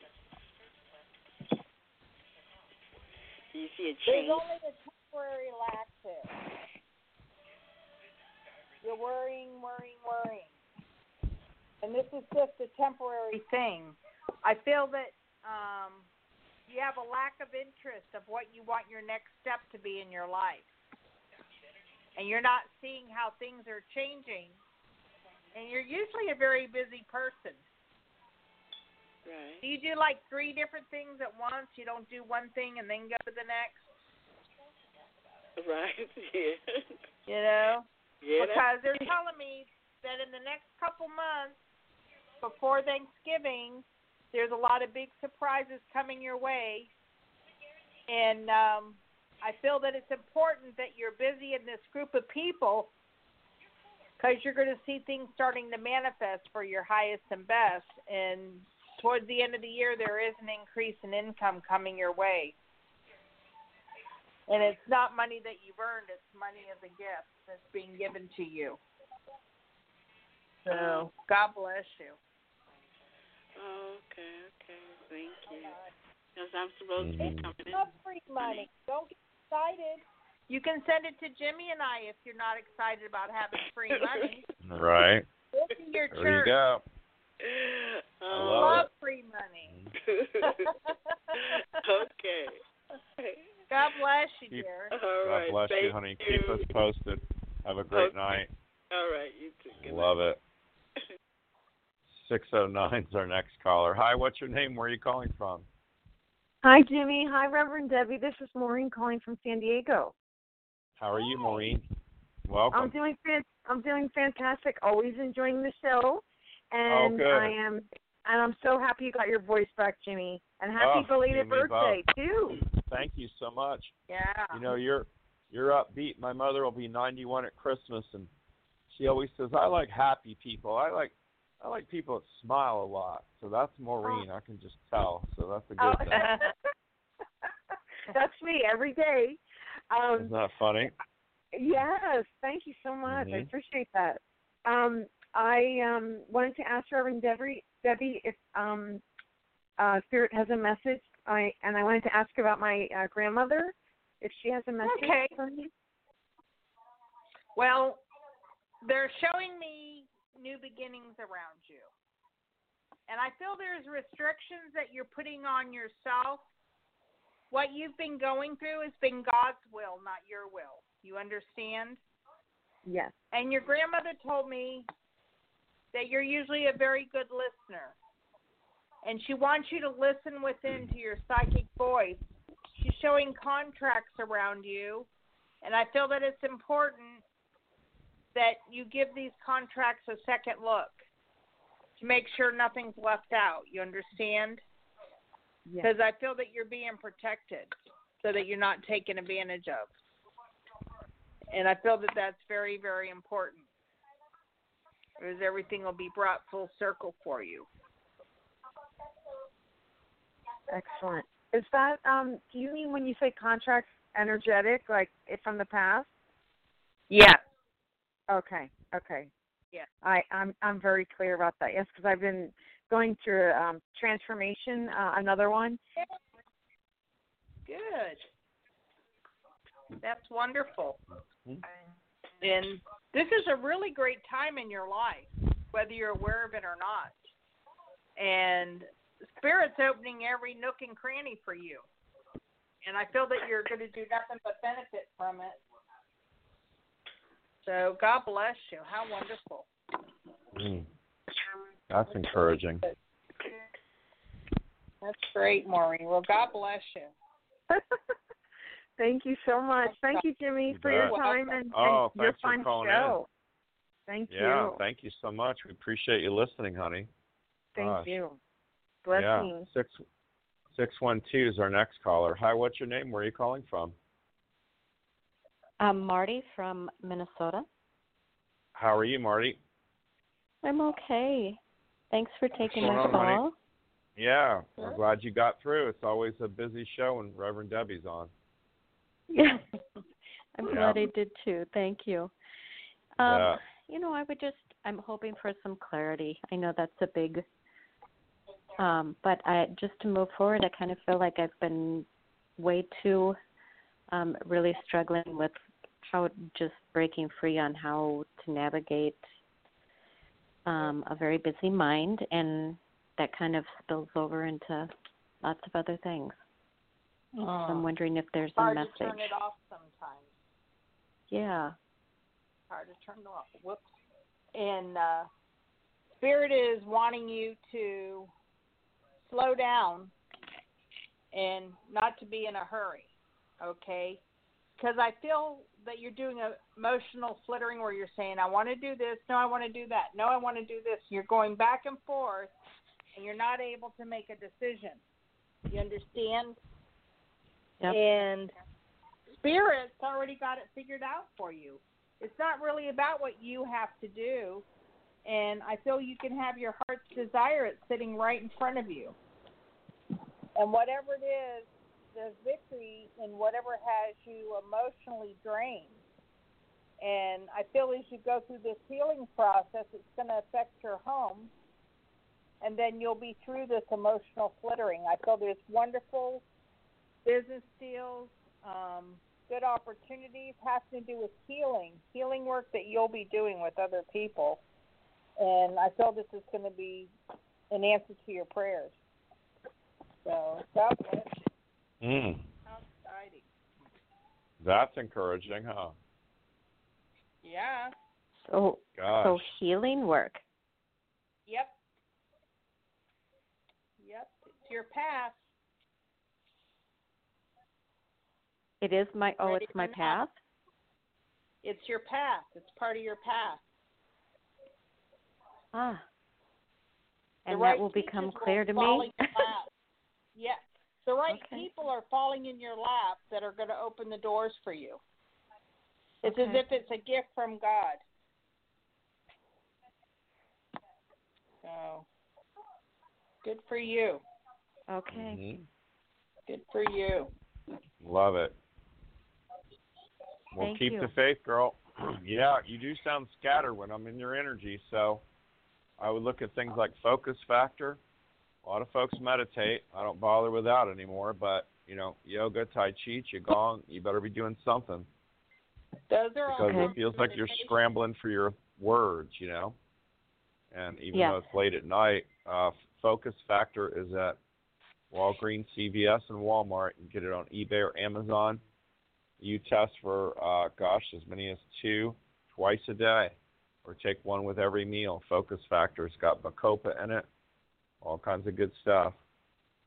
Do you see a change? There's only a temporary lack there. You're worrying, worrying, worrying. And this is just a temporary thing. I feel that um, you have a lack of interest of what you want your next step to be in your life. And you're not seeing how things are changing. And you're usually a very busy person. Right. So you do like three different things at once. You don't do one thing and then go to the next. Right, yeah. You know? Yeah. Because they're telling me that in the next couple months, before Thanksgiving, there's a lot of big surprises coming your way. And, um... I feel that it's important that you're busy in this group of people because you're going to see things starting to manifest for your highest and best. And towards the end of the year, there is an increase in income coming your way. And it's not money that you've earned. It's money as a gift that's being given to you. So God bless you. Oh, okay, okay. Thank you. Because I'm supposed to be coming in. It's not free money. Don't get excited. You can send it to Jimmy and I if you're not excited about having free money. Right. Go to your church. There you go. I love, I love free money. Okay. God bless you, keep, dear. All right. God bless you, honey. You. Keep us posted. Have a great okay. night. All right. You too. Good love night. It. six oh nine is our next caller. Hi, what's your name? Where are you calling from? Hi, Jimmy. Hi, Reverend Debbie. This is Maureen calling from San Diego. How are you, Maureen? Welcome. I'm doing fan- I'm doing fantastic. Always enjoying the show. And oh, good. I am And I'm so happy you got your voice back, Jimmy. And happy oh, belated Jimmy birthday, Bob. Too. Thank you so much. Yeah. You know, you're you're upbeat. My mother will be ninety-one at Christmas, and she always says, I like happy people. I like I like people that smile a lot. So that's Maureen. Oh. I can just tell. So that's a good oh. thing. That's me every day. Um, Isn't that funny? Yes. Thank you so much. Mm-hmm. I appreciate that. Um, I um, wanted to ask Reverend Debbie, Debbie if um, uh, Spirit has a message. I And I wanted to ask about my uh, grandmother, if she has a message okay. for me. Well, they're showing me new beginnings around you. And I feel there's restrictions that you're putting on yourself. What you've been going through has been God's will, not your will. You understand? Yes. And your grandmother told me that you're usually a very good listener. And she wants you to listen within to your psychic voice. She's showing contracts around you. And I feel that it's important that you give these contracts a second look to make sure nothing's left out. You understand? Because yes. I feel that you're being protected so that you're not taken advantage of. And I feel that that's very, very important, because everything will be brought full circle for you. Excellent. Is that, um, do you mean when you say contracts energetic, like from the past? Yeah. Okay, okay. Yeah. I, I'm I'm very clear about that, yes, because I've been going through um, transformation, uh, another one. Good. That's wonderful. Mm-hmm. And this is a really great time in your life, whether you're aware of it or not. And Spirit's opening every nook and cranny for you. And I feel that you're going to do nothing but benefit from it. So God bless you. How wonderful. Mm. That's encouraging. That's great, Maureen. Well, God bless you. Thank you so much. Thank you, Jimmy, for your time and, and oh, your fun show. In. Thank yeah, you. Yeah, thank you so much. We appreciate you listening, honey. Thank Gosh. you. Blessings. Yeah. six one two is our next caller. Hi, what's your name? Where are you calling from? I'm Marty from Minnesota. How are you, Marty? I'm okay. Thanks for taking my call. Yeah, sure. We're glad you got through. It's always a busy show when Reverend Debbie's on. Yeah, I'm yeah. glad I did too. Thank you. Um, yeah. You know, I would just, I'm hoping for some clarity. I know that's a big, um, but I just to move forward, I kind of feel like I've been way too um, really struggling with how just breaking free on how to navigate um, a very busy mind, and that kind of spills over into lots of other things. Oh. So I'm wondering if there's Hard a message. Hard to turn it off sometimes. Yeah. Hard to turn it off. Whoops. And uh, Spirit is wanting you to slow down and not to be in a hurry, okay? Because I feel that you're doing a emotional flittering where you're saying, I want to do this. No, I want to do that. No, I want to do this. You're going back and forth, and you're not able to make a decision. You understand? Yep. And Spirit's already got it figured out for you. It's not really about what you have to do. And I feel you can have your heart's desire. It's sitting right in front of you. And whatever it is, there's victory in whatever has you emotionally drained. And I feel as you go through this healing process, it's going to affect your home. And then you'll be through this emotional flittering. I feel there's wonderful business deals, um, good opportunities, has to do with healing, healing work that you'll be doing with other people. And I feel this is going to be an answer to your prayers. So, God bless you. Mm. How exciting. That's encouraging, huh? Yeah. So, so healing work. Yep. Yep. It's your path. It is my, oh, it's my path? It's your path. It's part of your path. Ah. And right that will become clear to me? Yes. The right okay. people are falling in your lap that are going to open the doors for you. It's okay. as if it's a gift from God. So, good for you. Okay. Mm-hmm. Good for you. Love it. Well, Thank keep you. the faith, girl. Yeah, you do sound scattered when I'm in your energy, so I would look at things like focus factor. A lot of folks meditate. I don't bother with that anymore, but, you know, yoga, tai chi, qigong, you better be doing something. Those are because okay. it feels like you're scrambling for your words, you know. And even yeah. though it's late at night, uh, focus factor is at Walgreens, C V S, and Walmart. You can get it on eBay or Amazon. You test for, uh, gosh, as many as two twice a day, or take one with every meal. Focus Factor, it's got bacopa in it, all kinds of good stuff.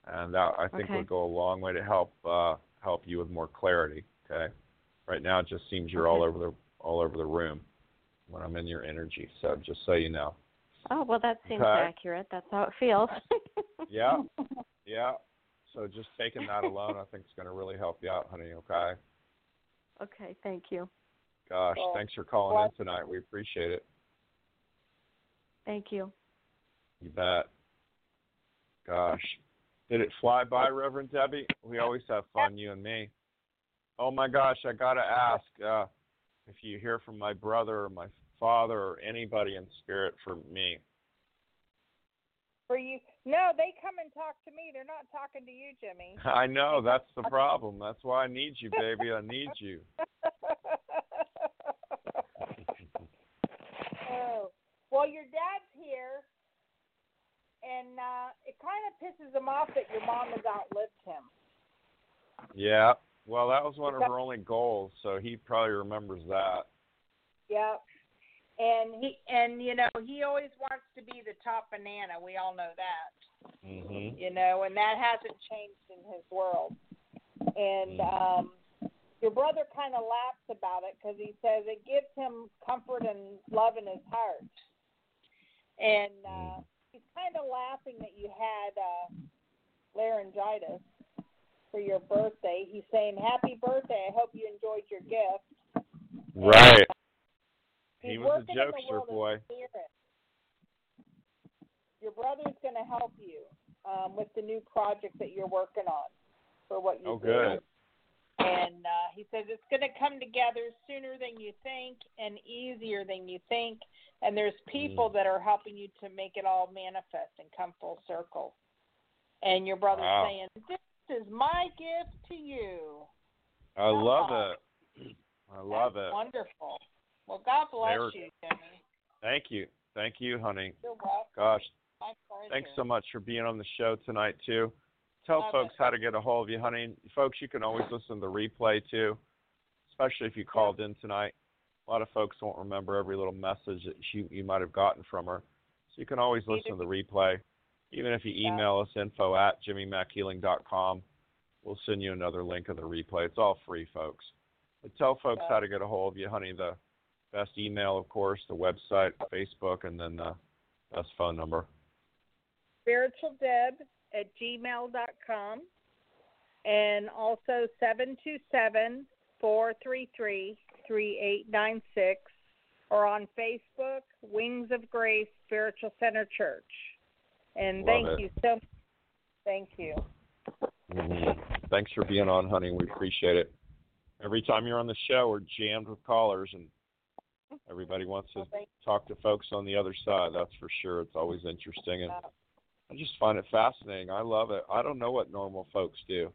And that, I think, okay. would go a long way to help uh, help you with more clarity, okay? Right now it just seems you're okay. all over the all over the room when I'm in your energy, so just so you know. Oh, well, that seems okay. accurate. That's how it feels. yeah, yeah. So just taking that alone, I think, is going to really help you out, honey, okay? Okay, thank you. Gosh, well, thanks for calling well, in tonight. We appreciate it. Thank you. You bet. Gosh. Did it fly by, Reverend Debbie? We always have fun, you and me. Oh, my gosh, I got to ask uh, if you hear from my brother or my father or anybody in spirit for me. For you? No, they come and talk to me. They're not talking to you, Jimmy. I know. That's the problem. That's why I need you, baby. I need you. Oh. Well, your dad's here, and uh, it kind of pisses him off that your mom has outlived him. Yeah. Well, that was one of her only goals, so he probably remembers that. Yep. And he and you know he always wants to be the top banana. We all know that. Mm-hmm. You know, and that hasn't changed in his world. And um, your brother kind of laughs about it because he says it gives him comfort and love in his heart. And uh, he's kind of laughing that you had uh, laryngitis for your birthday. He's saying, "Happy birthday! I hope you enjoyed your gift." Right. And, He, he was a jokester, boy. Your brother's going to help you um, with the new project that you're working on for what you oh, do. Oh, good. And uh, he says it's going to come together sooner than you think and easier than you think. And there's people mm. that are helping you to make it all manifest and come full circle. And your brother's wow. saying, "This is my gift to you." I oh, love it. I love that's it. Wonderful. Well, God bless They're, you, Jimmy. Thank you. Thank you, honey. You're welcome. Gosh. My pleasure. Thanks so much for being on the show tonight, too. Tell Love folks it. how to get a hold of you, honey. Folks, you can always listen to the replay, too, especially if you called yeah. in tonight. A lot of folks won't remember every little message that you, you might have gotten from her. So you can always listen Either. to the replay. Even if you email yeah. us, info at jimmy mack healing dot com, we'll send you another link of the replay. It's all free, folks. But tell folks yeah. how to get a hold of you, honey. The best email, of course, the website, Facebook, and then the best phone number. spiritual deb at gmail dot com, and also seven two seven, four three three, three eight nine six, or on Facebook, Wings of Grace Spiritual Center Church. And Love thank it. you so much. Thank you. Mm-hmm. Thanks for being on, honey. We appreciate it. Every time you're on the show, we're jammed with callers, and everybody wants to talk to folks on the other side, that's for sure. It's always interesting, and I just find it fascinating. I love it. I don't know what normal folks do.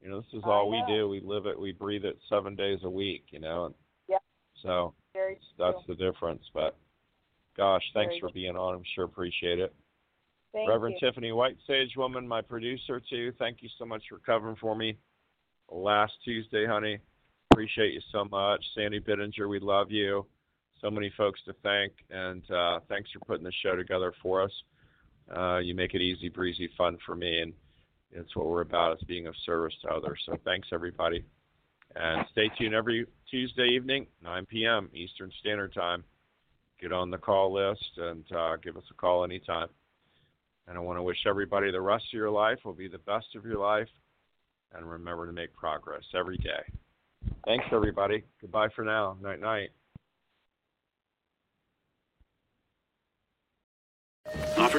You know, this is all we do. We live it. We breathe it seven days a week, you know. And yeah. So that's the difference. But, gosh, thanks for being on. I'm sure appreciate it. Thank Reverend you. Tiffany White, Sage Woman, my producer, too. Thank you so much for covering for me last Tuesday, honey. Appreciate you so much. Sandy Bittinger, we love you. So many folks to thank, and uh, thanks for putting the show together for us. Uh, you make it easy, breezy, fun for me, and it's what we're about, is being of service to others. So thanks, everybody. And stay tuned every Tuesday evening, nine p.m. Eastern Standard Time. Get on the call list and uh, give us a call anytime. And I want to wish everybody the rest of your life will be the best of your life. And remember to make progress every day. Thanks, everybody. Goodbye for now. Night, night. Offer